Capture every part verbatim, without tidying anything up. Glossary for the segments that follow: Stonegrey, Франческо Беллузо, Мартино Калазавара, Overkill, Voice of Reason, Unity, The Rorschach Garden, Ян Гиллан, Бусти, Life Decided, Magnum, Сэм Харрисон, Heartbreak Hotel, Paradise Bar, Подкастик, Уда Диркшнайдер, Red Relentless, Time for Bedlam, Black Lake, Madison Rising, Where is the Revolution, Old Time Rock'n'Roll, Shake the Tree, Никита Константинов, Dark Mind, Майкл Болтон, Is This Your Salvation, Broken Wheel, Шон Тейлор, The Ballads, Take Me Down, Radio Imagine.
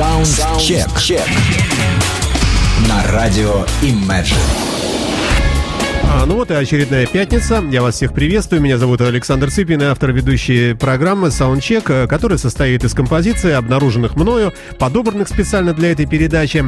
Soundcheck на радио Imagine. А, ну вот и очередная пятница. Я вас всех приветствую. Меня зовут Александр Цыпин, и автор ведущей программы Soundcheck, которая состоит из композиций, обнаруженных мною, подобранных специально для этой передачи.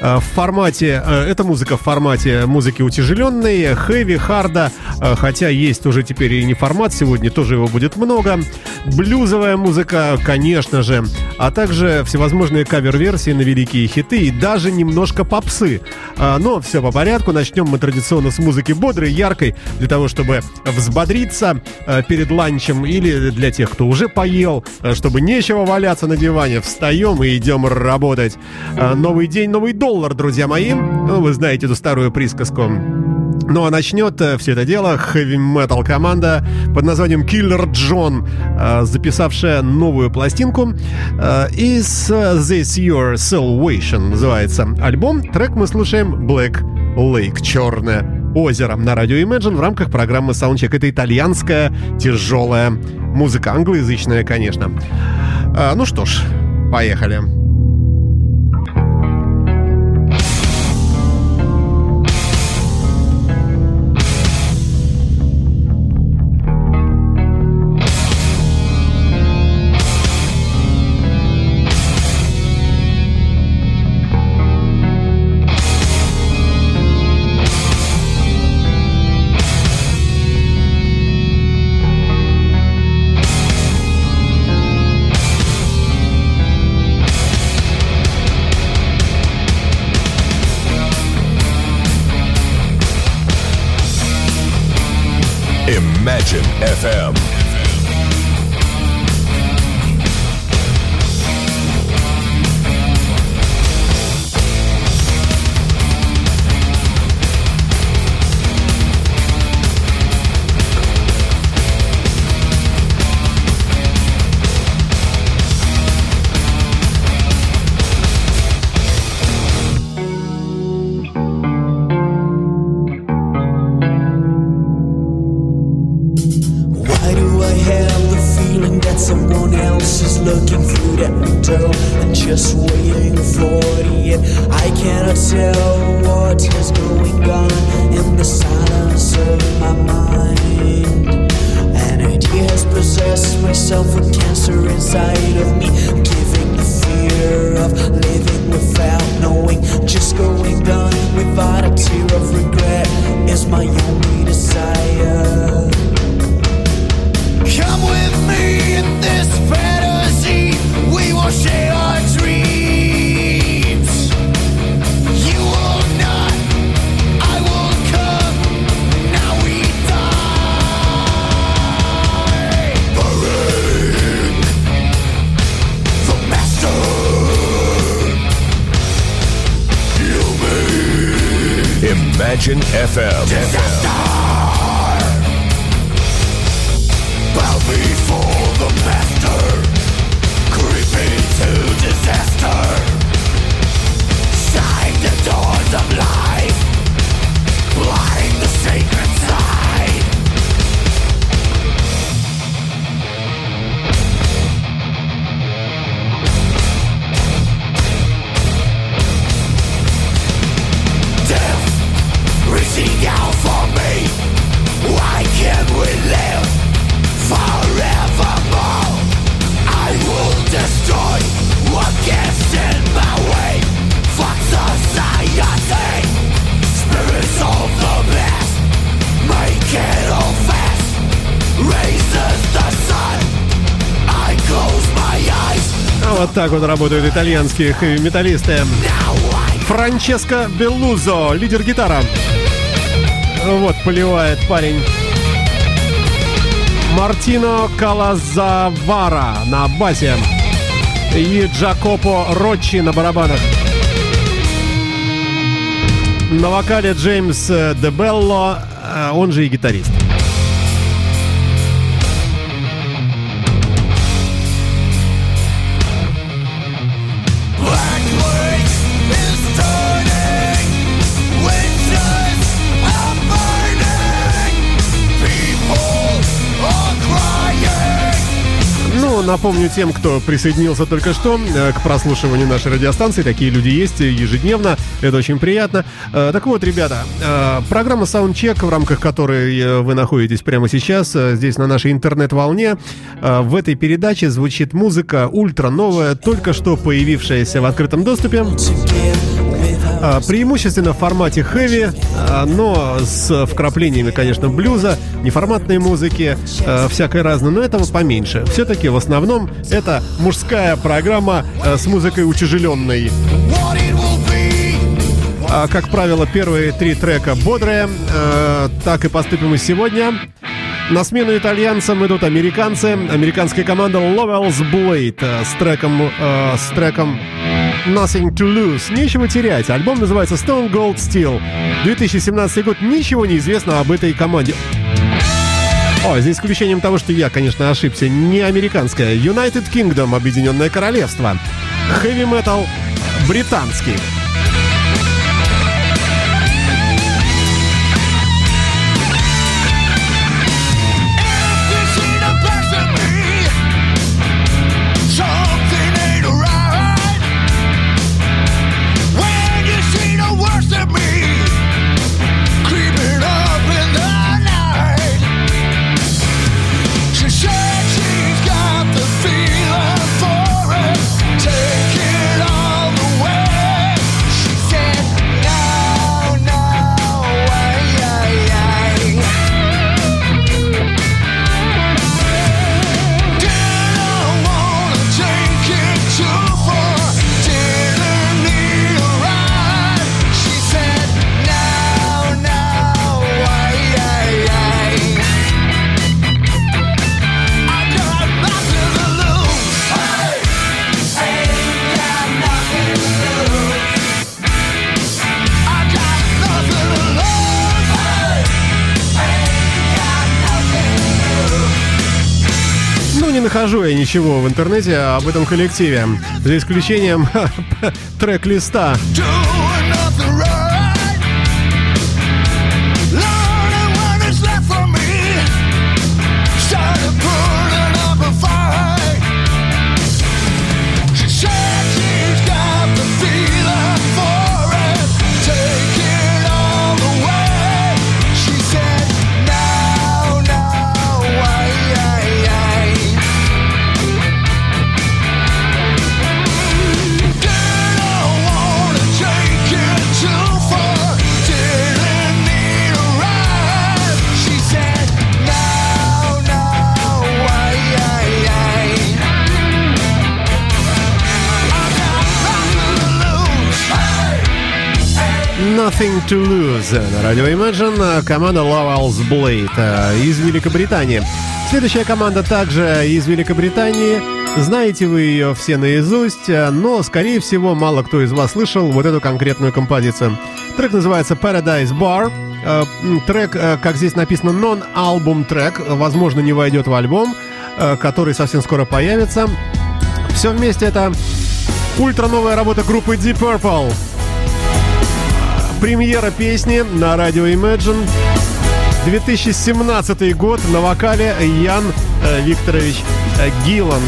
В формате... Это музыка в формате музыки утяжеленной, хэви, харда, хотя есть уже теперь и не формат, сегодня тоже его будет много. Блюзовая музыка, конечно же, а также всевозможные кавер-версии на великие хиты и даже немножко попсы. Но все по порядку. Начнем мы традиционно с музыки бонусов. Бодрой, яркой, для того, чтобы взбодриться э, перед ланчем, или для тех, кто уже поел, э, чтобы нечего валяться на диване. Встаем и идем работать. Э, новый день, новый доллар, друзья мои. Ну, вы знаете эту старую присказку. Ну а начнет э, все это дело хэви-метал команда под названием Killer John, э, записавшая новую пластинку э, Is This Your Salvation называется альбом. Трек мы слушаем Black Lake, черная озером на радио Imagine в рамках программы Soundcheck. Это итальянская тяжелая музыка, англоязычная, конечно. А, ну что ж, поехали. Imagine эф эм. Imagine эф эм. Disaster! Bow before the master, creeping to disaster. Shine the doors of life, blind the sacred side. Reaching out for me, why can't we live forevermore? I will destroy what gets in my way. Fuck society, spirits of the past, make it all fast. Raises the sun, I close my eyes. А вот так вот работают итальянские хэви-металисты. Франческо Беллузо, лидер гитара. Вот, поливает парень. Мартино Калазавара на басе. И Джакопо Ротчи на барабанах. На вокале Джеймс Дебелло, он же и гитарист. На напомню тем, кто присоединился только что к прослушиванию нашей радиостанции. Такие люди есть ежедневно. Это очень приятно. Так вот, ребята, программа Soundcheck, в рамках которой вы находитесь прямо сейчас, здесь на нашей интернет-волне. В этой передаче звучит музыка ультра новая, только что появившаяся в открытом доступе. Преимущественно в формате хэви, но с вкраплениями, конечно, блюза, неформатной музыки, всякой разной, но этого поменьше. Все-таки в основном это мужская программа с музыкой утяжеленной. Как правило, первые три трека бодрые, так и поступим и сегодня. На смену итальянцам идут американцы, американская команда Lovell's Blade с треком... С треком Nothing to lose. Нечего терять. Альбом называется Stone Cold Steel. две тысячи семнадцатый год. Ничего не известно об этой команде. О, за исключением того, что я, конечно, ошибся. Не американская. United Kingdom, Объединенное Королевство. Хэви-метал британский. Нахожу я ничего в интернете об этом коллективе, за исключением трек-листа. Nothing to lose. На радио Imagine команда Lovell's Blade из Великобритании. Следующая команда также из Великобритании. Знаете вы ее все наизусть, но, скорее всего, мало кто из вас слышал вот эту конкретную композицию. Трек называется Paradise Bar. Трек, как здесь написано, non-album трек. Возможно, не войдет в альбом, который совсем скоро появится. Все вместе это ультра-новая работа группы Deep Purple. Премьера песни на радио Imagine. две тысячи семнадцатый год. На вокале Ян э, Викторович э, Гиллан.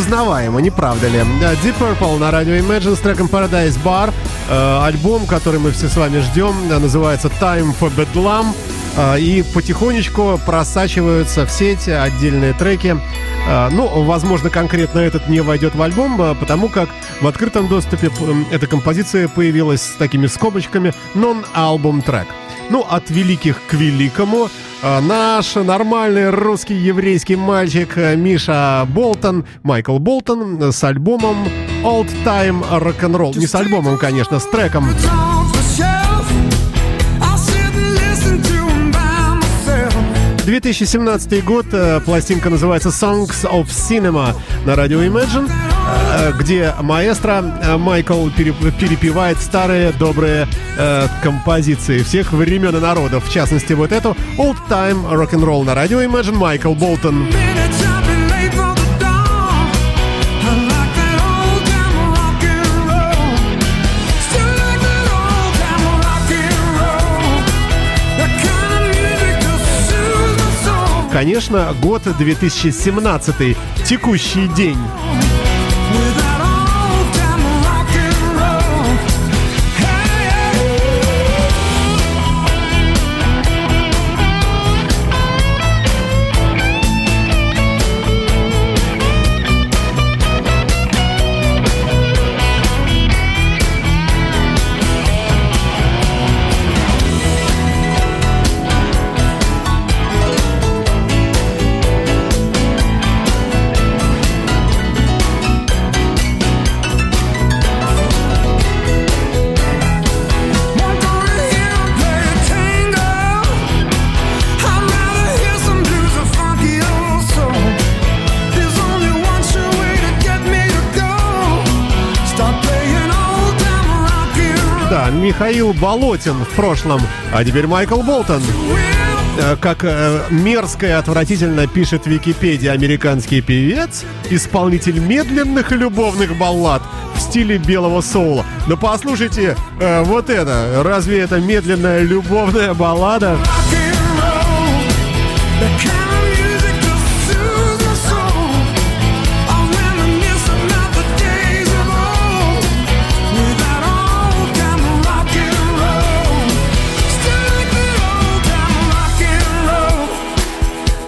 узнаваемо, не правда ли? Deep Purple на Radio Imagine с треком Paradise Bar. Альбом, который мы все с вами ждем, называется Time for Bedlam. И потихонечку просачиваются в сеть отдельные треки. Ну, возможно, конкретно этот не войдет в альбом, потому как в открытом доступе эта композиция появилась с такими скобочками «Non-album track». Ну, от великих к великому. Наш нормальный русский еврейский мальчик Миша Болтон, Майкл Болтон, с альбомом Old Time Rock'n'Roll. Не с альбомом, конечно, с треком. две тысячи семнадцатый год, пластинка называется Songs of Cinema на Radio Imagine, где маэстро Майкл перепевает старые добрые э, композиции всех времен и народов, в частности вот эту Old Time Rock'n'Roll на Radio Imagine, Майкл Болтон. Конечно, год две тысячи семнадцатый, текущий день. Михаил Болотин в прошлом, а теперь Майкл Болтон. Как мерзко и отвратительно пишет Википедия, американский певец, исполнитель медленных и любовных баллад в стиле белого соула. Но послушайте вот это. Разве это медленная любовная баллада?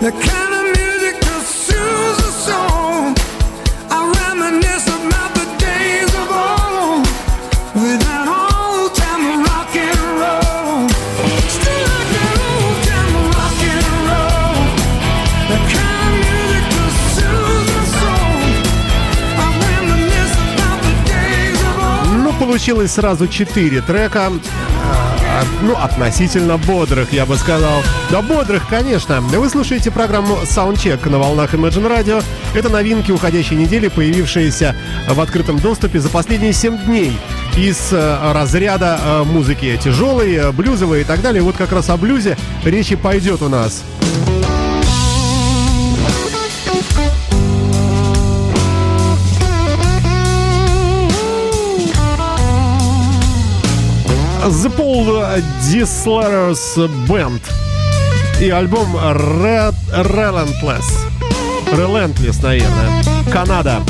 The kind of music that soothes the soul. I reminisce about the days of old, with that old time of rock and roll. Still like that old time of rock and roll. The kind of music that soothes the soul. I reminisce about the days of old. Ну, получилось сразу четыре трека. Ну, относительно бодрых, я бы сказал. Да бодрых, конечно. Вы слушаете программу Soundcheck на волнах Imagine Radio. Это новинки уходящей недели, появившиеся в открытом доступе за последние семь дней. Из разряда музыки тяжелой, блюзовой и так далее. Вот как раз о блюзе речь и пойдет у нас. The Paul DesLauriers Band и альбом Red Relentless. Relentless, наверное. Канада.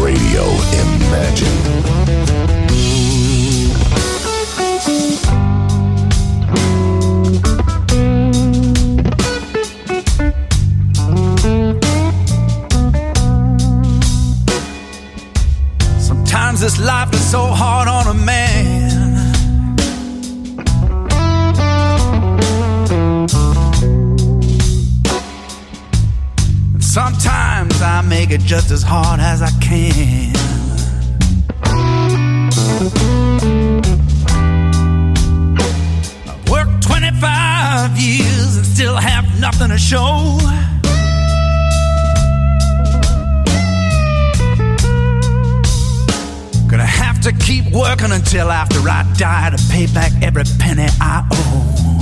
Radio Imagine. Sometimes this life is so hard on a man. Sometimes I make it just as hard as I can. I've worked twenty-five years and still have nothing to show. have to keep working until after I die to pay back every penny I owe.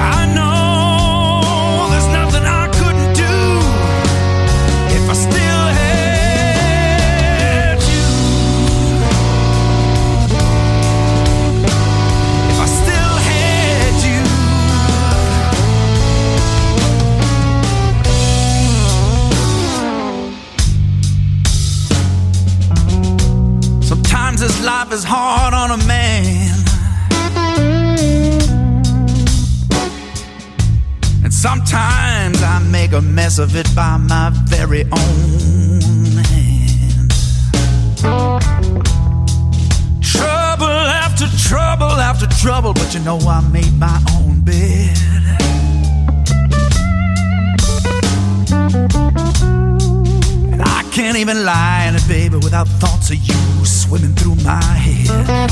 I know there's nothing I couldn't do if I still life is hard on a man, and sometimes I make a mess of it by my very own hand. Trouble after trouble after trouble, but you know I made my own bed, and I can't even lie in it, baby, without thoughts of you swimming through my head.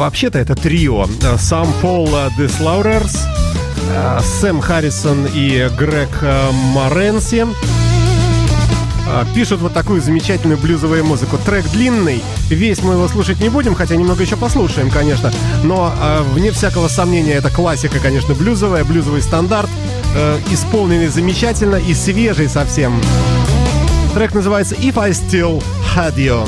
Вообще-то это трио. Сам Пол DesLauriers, Сэм Харрисон и Грег Моренси пишут вот такую замечательную блюзовую музыку. Трек длинный, весь мы его слушать не будем, хотя немного еще послушаем, конечно. Но вне всякого сомнения это классика, конечно, блюзовая, блюзовый стандарт, исполненный замечательно и свежий совсем. Трек называется If I Still Had You.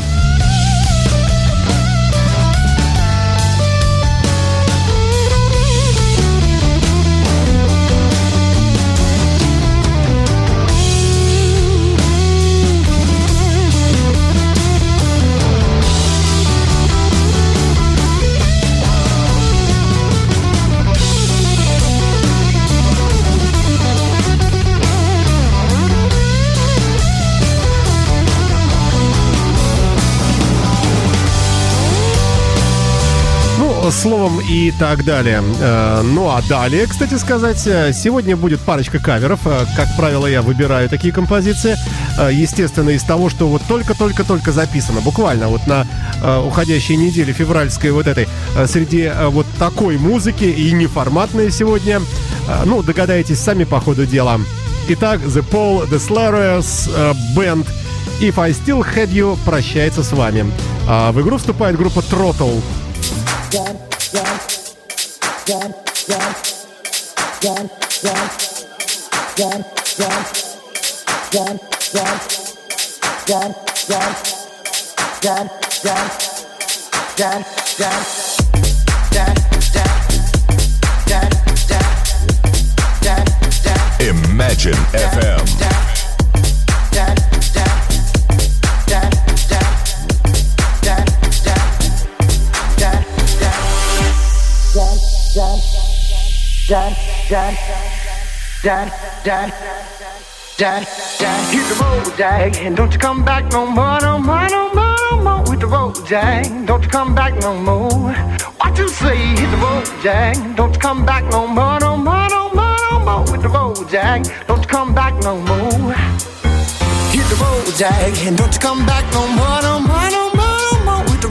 Словом и так далее. Ну а далее, кстати сказать, сегодня будет парочка каверов. Как правило, я выбираю такие композиции, естественно, из того, что вот только-только-только записано. Буквально вот на уходящей неделе февральской вот этой. Среди вот такой музыки и неформатной сегодня. Ну, догадаетесь сами по ходу дела. Итак, The Paul DesLauriers Band If I Still Had You прощается с вами. В игру вступает группа Throttle. One, one, one, one, one, one, one, one, one, one, Imagine эф эм. Done, done, done, done, done, done. Hit the road, Jack, and don't you come back no more, no more, no more, no more. With the road, Jack, don't you come back no more. What you say? Hit the road, Jack, don't you come back no more, no more, no more, no more. With the road, Jack, don't you come back no more. Hit the road, Jack, and don't you come back no more, no more, no more, no more. With the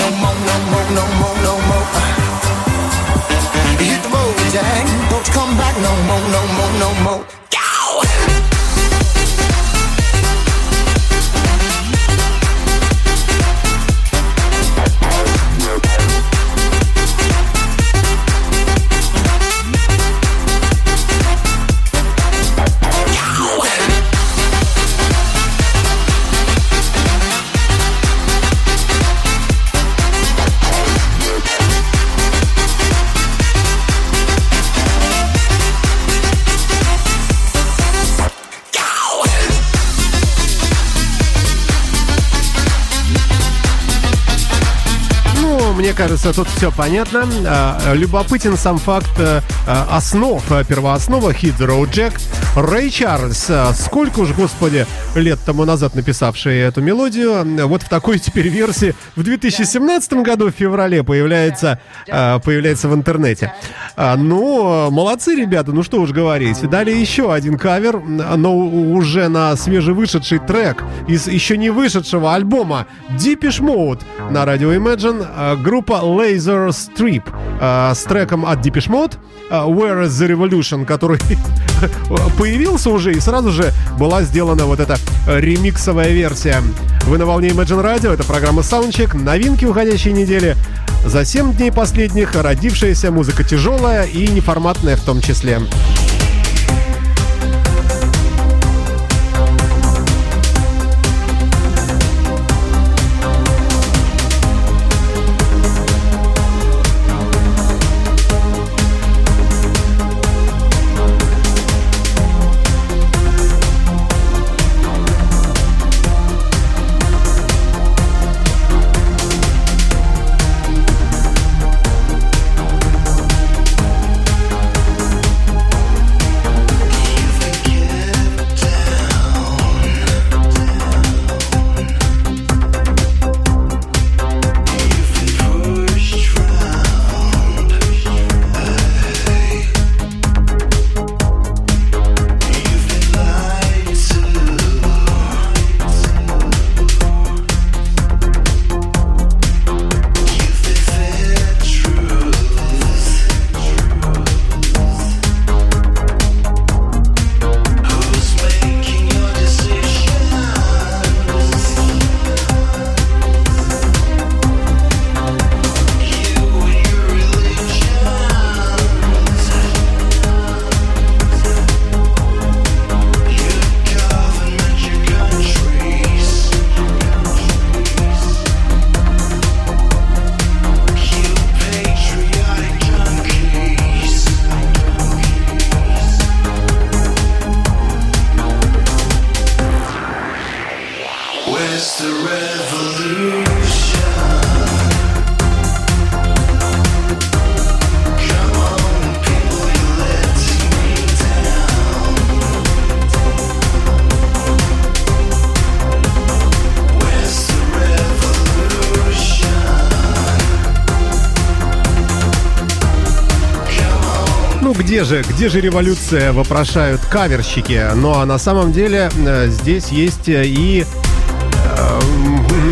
No more, no more, no more, no more. Hit the road jack, don't you come back no more, no more, no more. Мне кажется, тут все понятно. Любопытен сам факт основ, первооснова Hit the Road Jack. Рэй Чарльз, сколько уж, господи, лет тому назад написавший эту мелодию, вот в такой теперь версии в две тысячи семнадцатом году в феврале появляется, появляется в интернете. Ну, молодцы ребята, ну что уж говорить. Далее еще один кавер, но уже на свежевышедший трек из еще не вышедшего альбома Depeche Mode на Radio Imagine, группа Laser Strip с треком от Depeche Mode Where is the Revolution, который появился уже, и сразу же была сделана вот эта ремиксовая версия. Вы на волне Imagine Radio, это программа Soundcheck, новинки уходящей недели. За семь дней последних родившаяся музыка тяжелая и неформатная в том числе. Где же, где же революция, вопрошают каверщики. Но на самом деле здесь есть и э,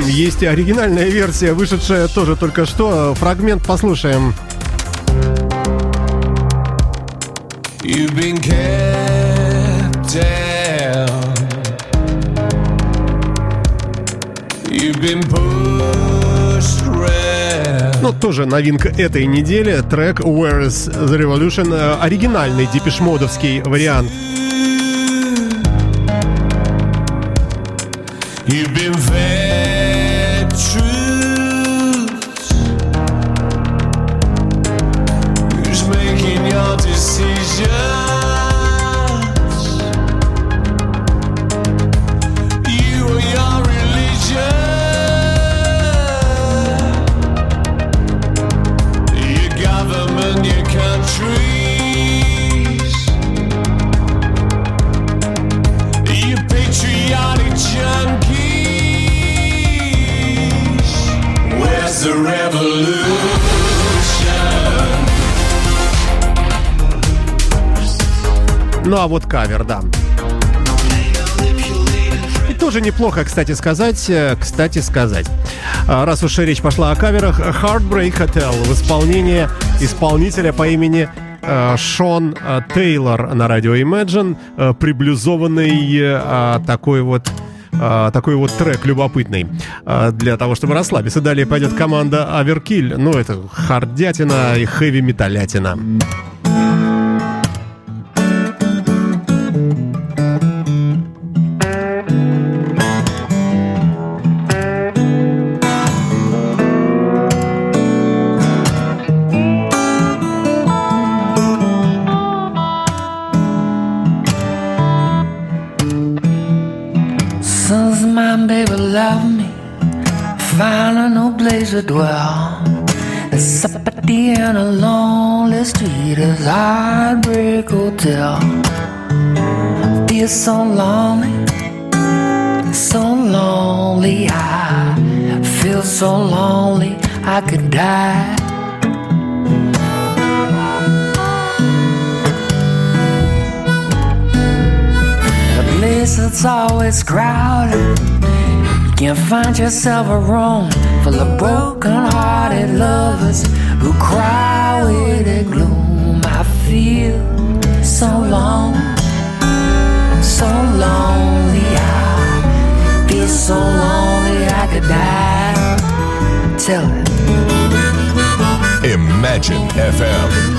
есть и оригинальная версия, вышедшая тоже только что. Фрагмент послушаем. You've been kept down. You've been pushed around. Ну, тоже новинка этой недели. Трек Where is the Revolution, оригинальный депешмодовский вариант. You've been fed truth. Who's making your decisions? You are your religion. You patriotic junkie. Ну а вот кавер, да. И тоже неплохо, кстати сказать, кстати сказать. Раз уж речь пошла о каверах, Heartbreak Hotel в исполнении исполнителя по имени Шон Тейлор на радио Imagine, приблюзованный такой вот... Такой вот трек любопытный для того, чтобы расслабиться. Далее пойдет команда Overkill. Ну, это хардятина и хэви-металятина. To dwell, it's up at the end of lonely street, it's Heartbreak Hotel. I feel so lonely, so lonely, I feel so lonely, I could die. The place that's always crowded, you can't find yourself a room. Full of broken-hearted lovers who cry with their gloom. I feel so long, so lonely. I feel so lonely I could die. Tell it. Imagine эф эм.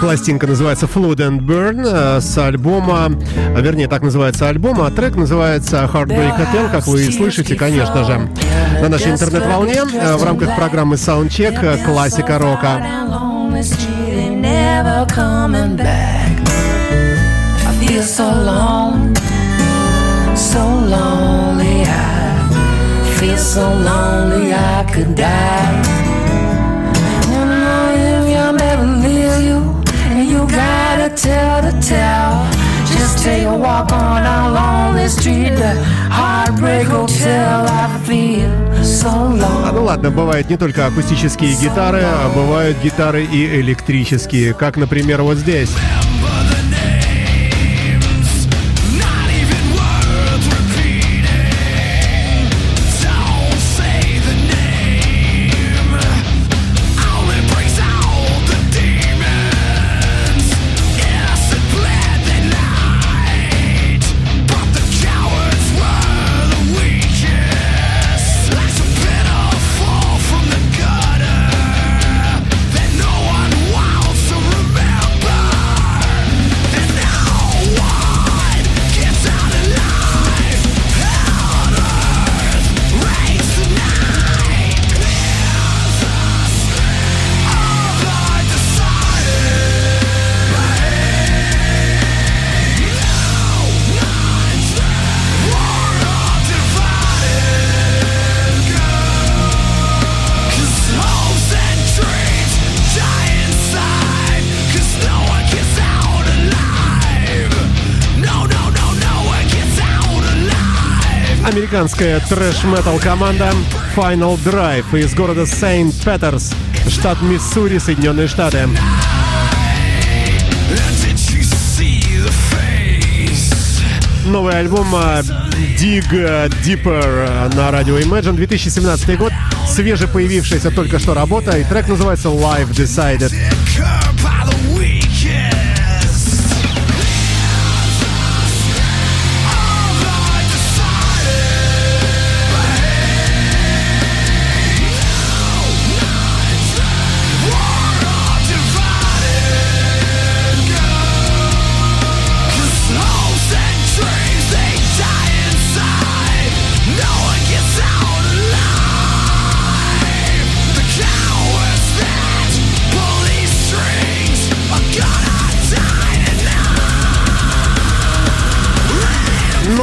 Пластинка называется Flood and Burn с альбома, вернее, так называется альбом, а трек называется Heartbreak Hotel, как вы и слышите, конечно же, на нашей интернет-волне в рамках программы Soundcheck «Классика рока». Gotta tell the tale. Just take a walk on our lonely street, the Heartbreak Hotel. I feel so long. Ну ладно, бывают не только акустические гитары, а бывают гитары и электрические, как, например, вот здесь. Американская трэш-метал команда Final Drive из города Сент-Петерс, штат Миссури, Соединенные Штаты. Новый альбом Dig Deeper на радио Imagine, две тысячи семнадцатый год, свежепоявившаяся только что работа, и трек называется Life Decided.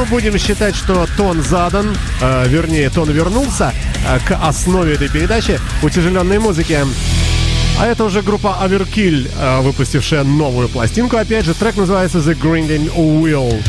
Ну, будем считать, что тон задан, э, вернее, тон вернулся э, к основе этой передачи утяжеленной музыки. А это уже группа Overkill, э, выпустившая новую пластинку. Опять же, трек называется The Grinding Wheel.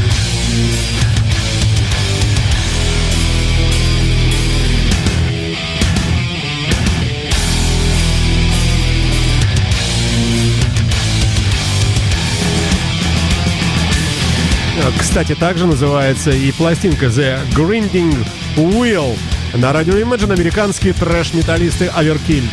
Кстати, также называется и пластинка The Grinding Wheel. На радио Imagine американские трэш-металлисты Overkill.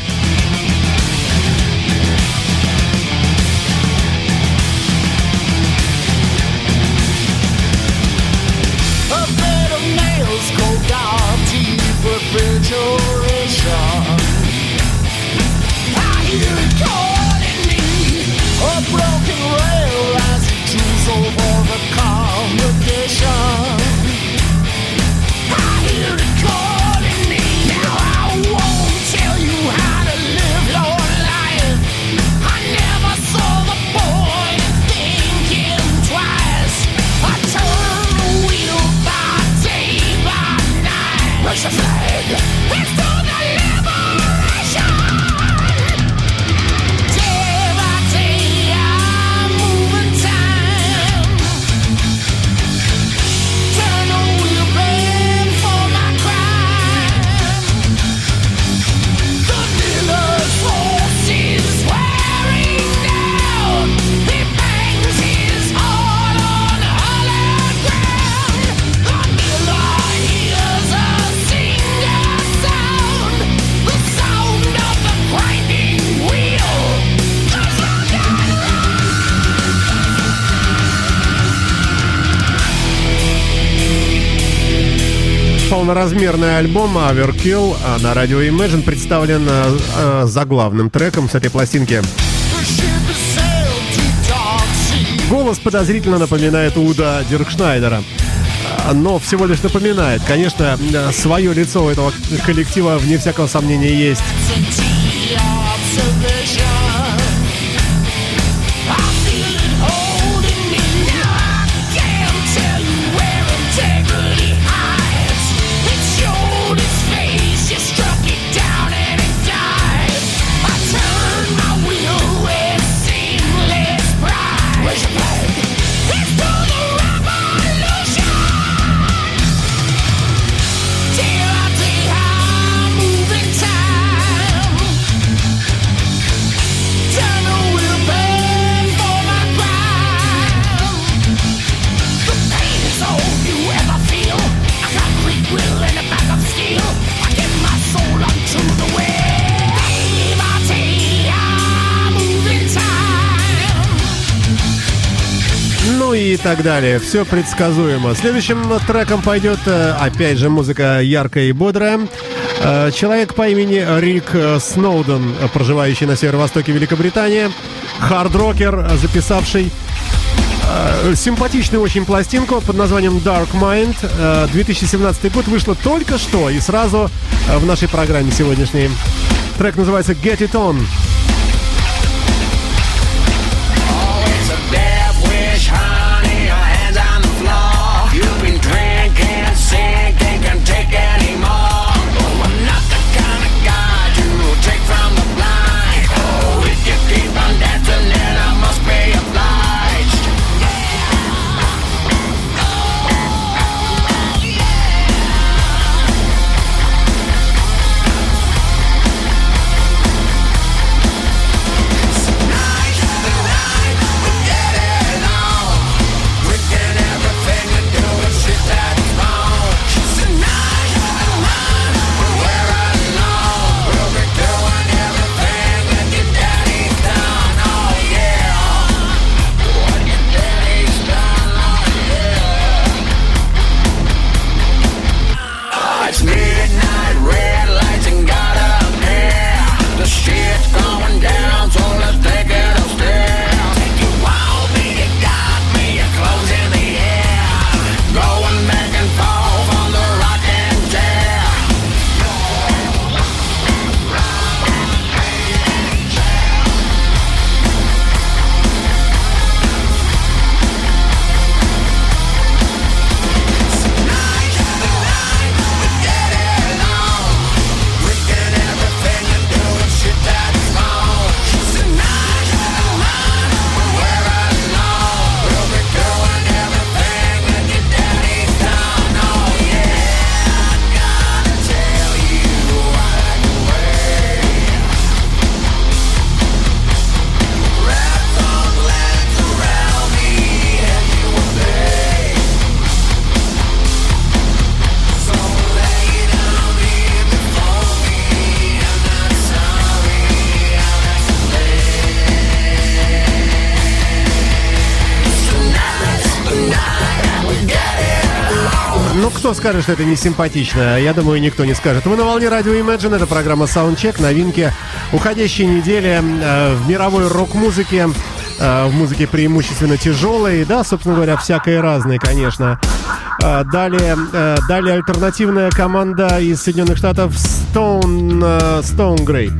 Полноразмерный альбом Overkill на радио Imagine представлен э, заглавным треком с этой пластинки. Голос подозрительно напоминает Уда Диркшнайдера, но всего лишь напоминает. Конечно, свое лицо у этого коллектива, вне всякого сомнения, есть. И так далее. Все предсказуемо. Следующим треком пойдет, опять же, музыка яркая и бодрая. Человек по имени Рик Сноуден, проживающий на северо-востоке Великобритании, хард-рокер, записавший симпатичную очень пластинку под названием Dark Mind. две тысячи семнадцатый год, вышло только что и сразу в нашей программе сегодняшней. Трек называется Get It On. кто скажет, что это не симпатично? Я думаю, никто не скажет. Мы на волне радио Imagine. Это программа Soundcheck. Новинки уходящей недели э, в мировой рок-музыке. Э, в музыке преимущественно тяжелой. Да, собственно говоря, всякой разной, конечно. Э, далее, э, далее альтернативная команда из Соединенных Штатов Stone, э, Stone Grey.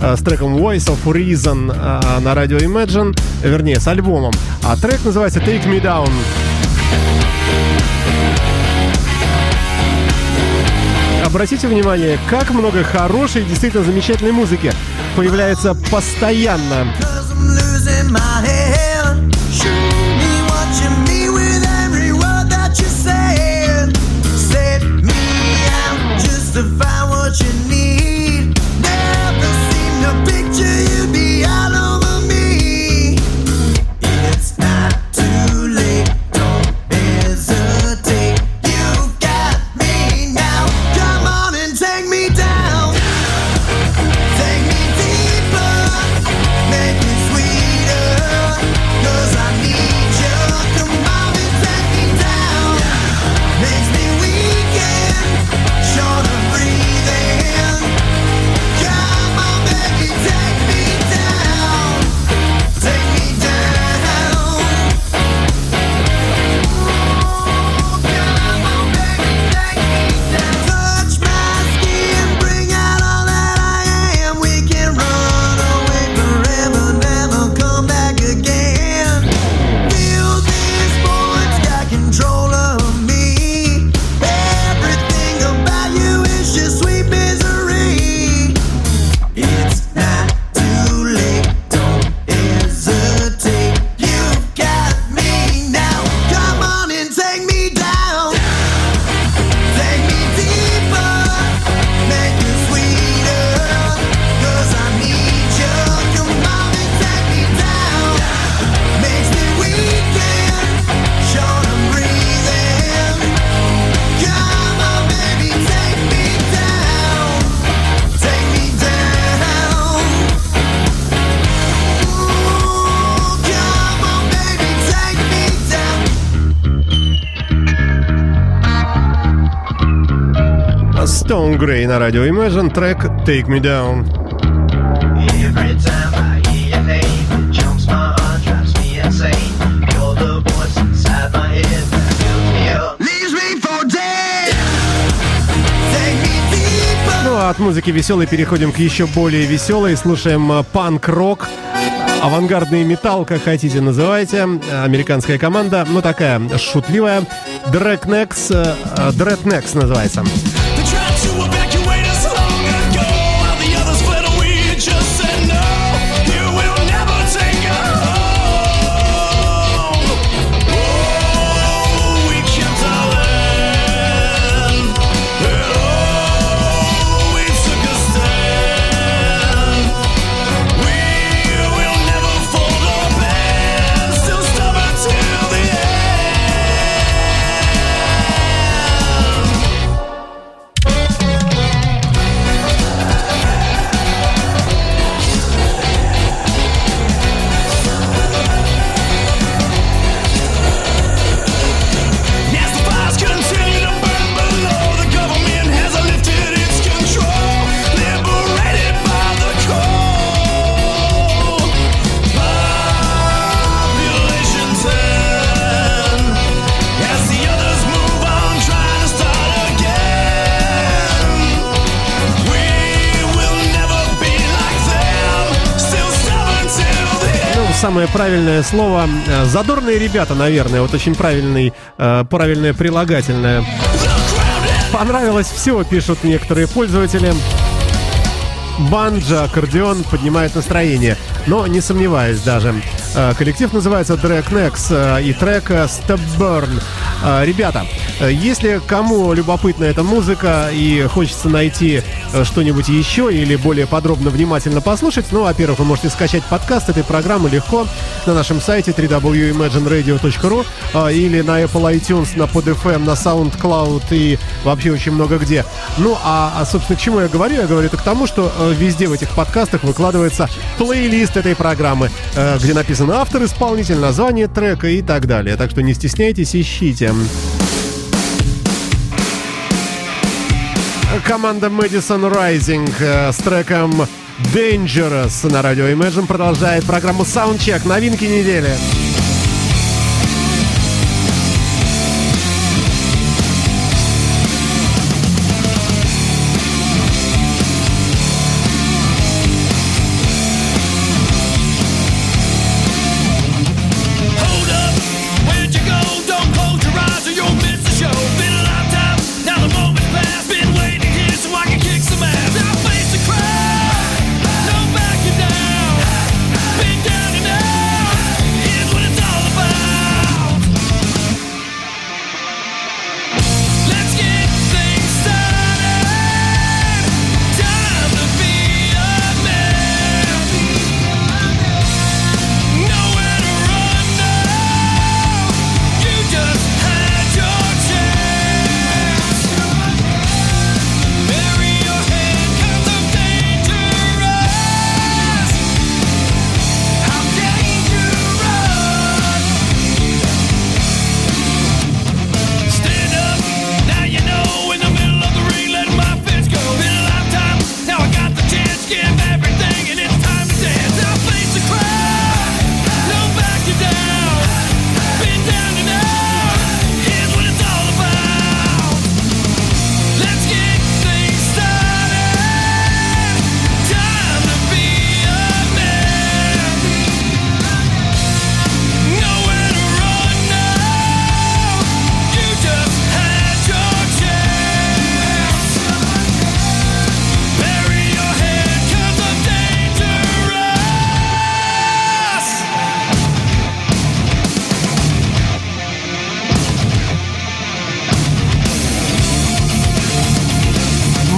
С треком Voice of Reason а, на радио Imagine, вернее, с альбомом. А трек называется Take Me Down. Обратите внимание, как много хорошей, действительно замечательной музыки появляется постоянно. Stone Grey на радио Imagine, трек Take Me Down. Every time I hear your name, it jumps my heart, drives me insane. You're the voice inside my head that fills me up, leaves me for dead. Take me deeper. Ну а от музыки веселой переходим к еще более веселой. Слушаем панк-рок, авангардный металл, как хотите называйте. Американская команда, ну такая шутливая. Dredneks, Dredneks называется. Самое правильное слово. Задорные ребята, наверное. Вот очень правильный, правильное прилагательное. Понравилось все, пишут некоторые пользователи. Банджо, аккордеон поднимает настроение. Но не сомневаюсь даже. Коллектив называется Dredneks и трек Stubborn. Ребята, если кому любопытна эта музыка и хочется найти что-нибудь еще или более подробно внимательно послушать, ну, во-первых, вы можете скачать подкаст этой программы легко на нашем сайте дабл ю дабл ю дабл ю точка imagine radio точка ru или на Apple iTunes, на PodFM, на SoundCloud и вообще очень много где. Ну, а, собственно, к чему я говорю? Я говорю это к тому, что везде в этих подкастах выкладывается плейлист этой программы, где написан автор, исполнитель, название трека и так далее. Так что не стесняйтесь, ищите. команда Madison Rising с треком Dangerous на радио Imagine продолжает программу Soundcheck. Новинки недели.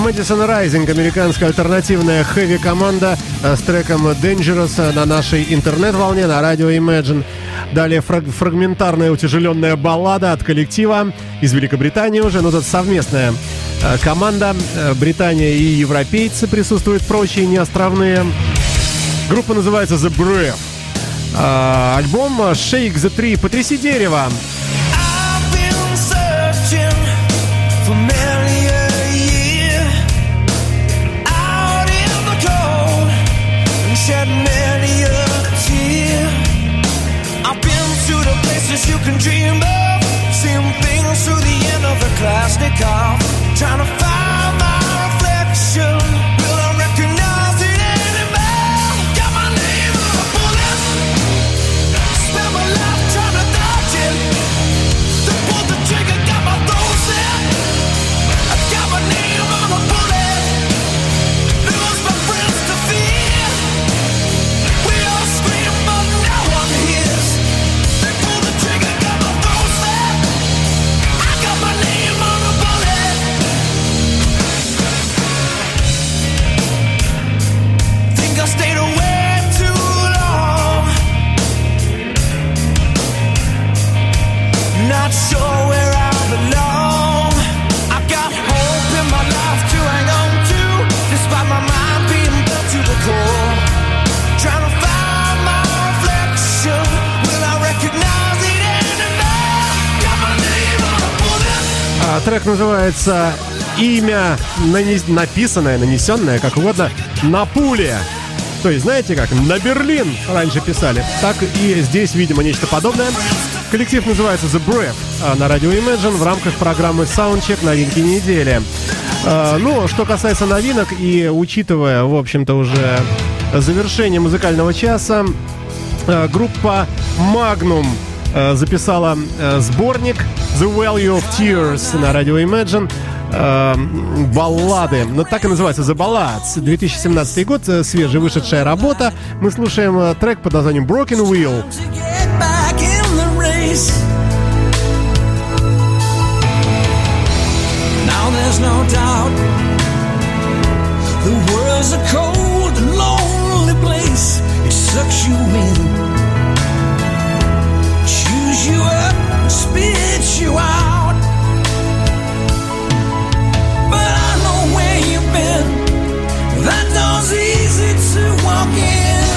Madison Rising, американская альтернативная хэви-команда с треком Dangerous на нашей интернет-волне, на радио Imagine. Далее фраг- фрагментарная утяжеленная баллада от коллектива из Великобритании уже, но тут совместная команда. Британия и европейцы присутствуют, прочие не островные. Группа называется The Brew. Альбом Shake the Tree, потряси дерево. You can dream of seeing things through the end of a plastic car, trying to find my reflection. Will I recognize it anymore? Got my name on the bullet. Spent my life trying to dodge it. Then pulled the trigger, got my throat set. I got my name on the bullet. Lose my friends to fear. We all scream, but no one hears. Not sure where I belong. I got hope in my life to hang on to, despite my mind being built to the core. Trying to find my reflection. Will I recognize it anymore? Got my name on a bullet. А, трек называется «Имя, нанес... написанное, нанесенное, как угодно, на пуле». То есть, знаете как, на Берлин раньше писали. Так и здесь, видимо, нечто подобное. Коллектив называется The Brew, а на радио Imagine в рамках программы Soundcheck «Новинки недели». А, ну, что касается новинок, и учитывая, в общем-то, уже завершение музыкального часа, группа Magnum записала сборник «The Value of Tears» на радио Imagine. Баллады, но так и называется The Ballads, две тысячи семнадцатый год, свежевышедшая работа. Мы слушаем трек под названием Broken Wheel. That door's easy to walk in.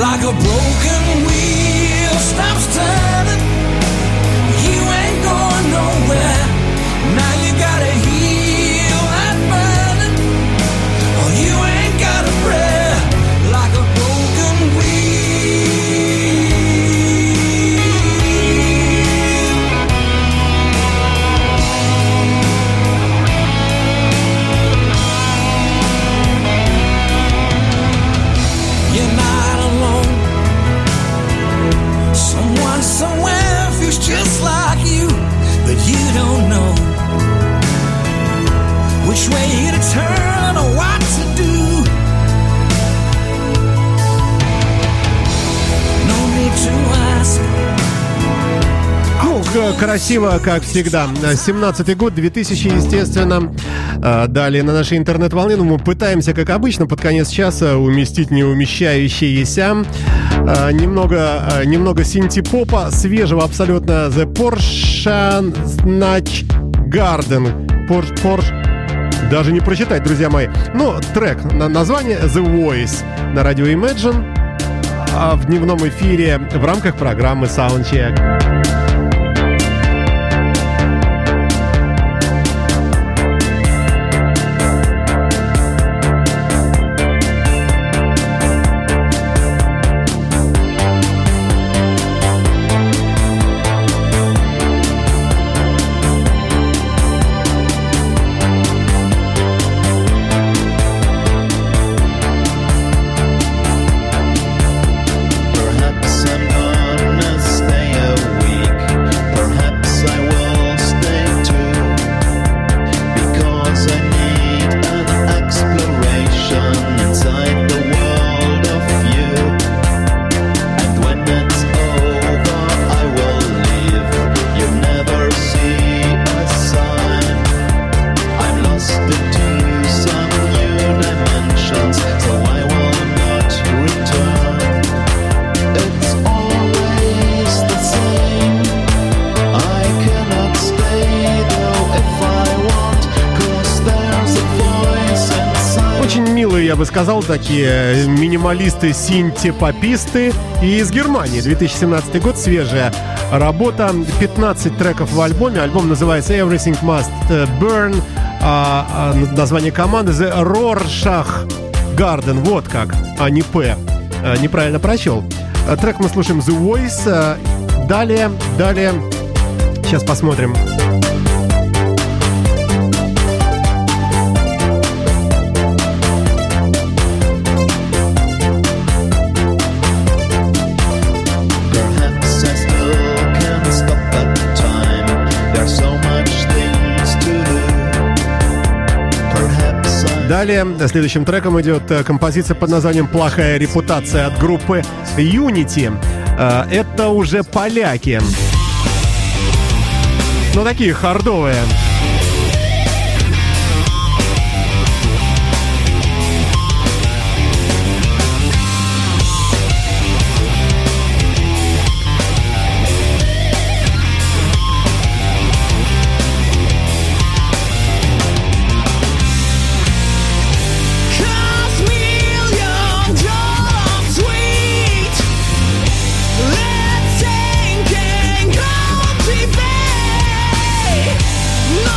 Like a broken wheel stops turning. You ain't going nowhere. Now you gotta hear. красиво, как всегда. семнадцатый год, две тысячи, естественно. Далее на нашей интернет-волне, ну, мы пытаемся, как обычно, под конец часа уместить неумещающиеся. Немного, немного синти-попа, свежего абсолютно. The Rorschach Garden. Порш, порш. Даже не прочитать, друзья мои. Ну, трек, название The Voice на Radio Imagine. А в дневном эфире в рамках программы Soundcheck. Сказал, такие минималисты, синтепописты. И из Германии, две тысячи семнадцатый год, свежая работа, пятнадцать треков в альбоме. Альбом называется Everything Must Burn. а, а, Название команды The Rorschach Garden. Вот как, а не П. а, Неправильно прочел. а, Трек мы слушаем The Voice. а, Далее, далее. Сейчас посмотрим. Далее следующим треком идет композиция под названием «Плохая репутация» от группы Unity. Это уже поляки. Ну, такие хардовые. No!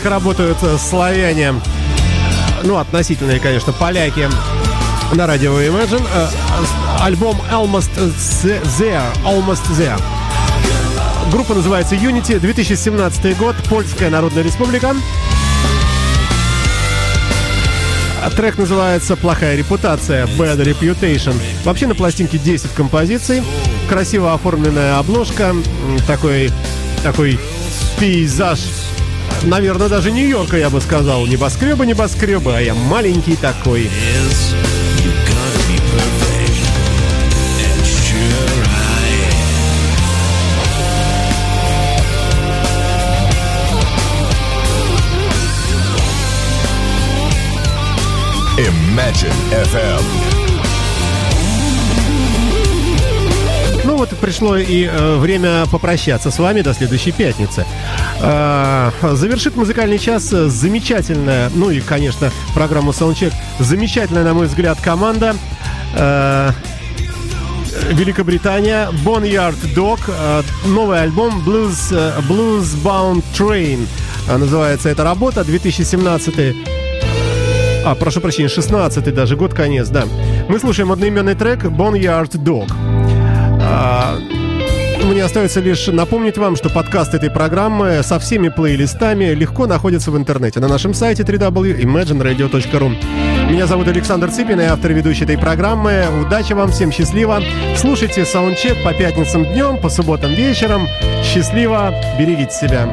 как работают славяне, ну, относительные, конечно, поляки, на радио Imagine. Альбом Almost There, Almost There. Группа называется Unity, две тысячи семнадцатый год, Польская Народная Республика. Трек называется «Плохая репутация», Bad Reputation. Вообще на пластинке десять композиций. Красиво оформленная обложка, такой, такой пейзаж, наверное, даже Нью-Йорка, я бы сказал. Небоскребы, небоскребы, а я маленький такой. Imagine эф эм. Ну вот пришло и э, время попрощаться с вами до следующей пятницы. Э, завершит музыкальный час замечательная, ну и, конечно, программу Soundcheck, замечательная, на мой взгляд, команда. Э, Великобритания, Boneyard Dog, э, новый альбом Blues, э, Blues Bound Train. Э, называется эта работа, две тысячи семнадцатый. А, прошу прощения, шестнадцатый даже год, конец, да. Мы слушаем одноименный трек Boneyard Dog. А, мне остается лишь напомнить вам, что подкаст этой программы со всеми плейлистами легко находится в интернете на нашем сайте дабл ю дабл ю дабл ю точка imagine radio точка ru. Меня зовут Александр Цыпин, я автор и ведущий этой программы. Удачи вам, всем счастливо. Слушайте Soundcheck по пятницам днем, по субботам вечером. Счастливо, берегите себя.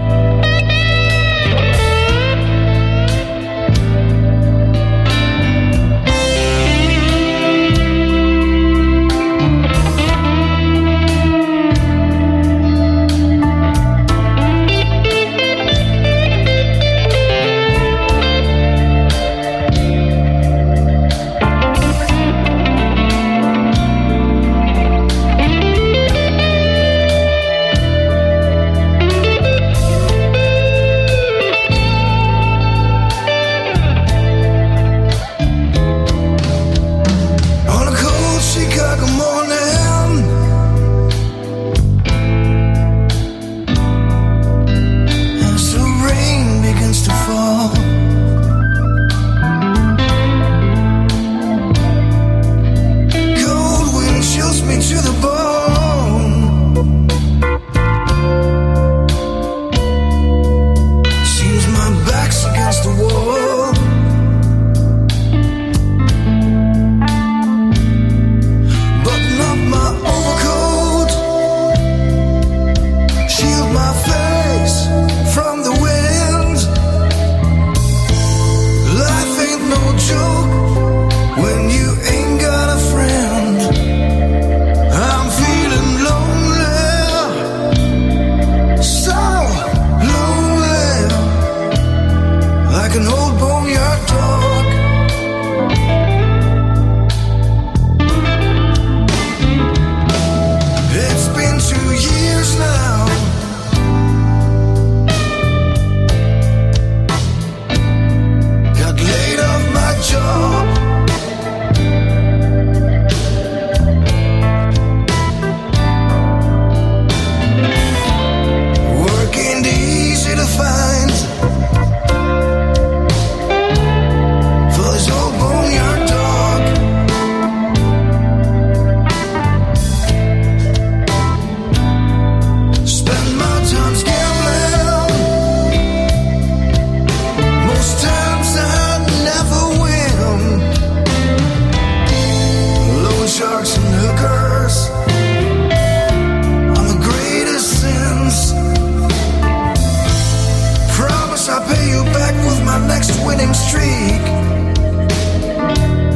Streak,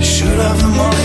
should have the money.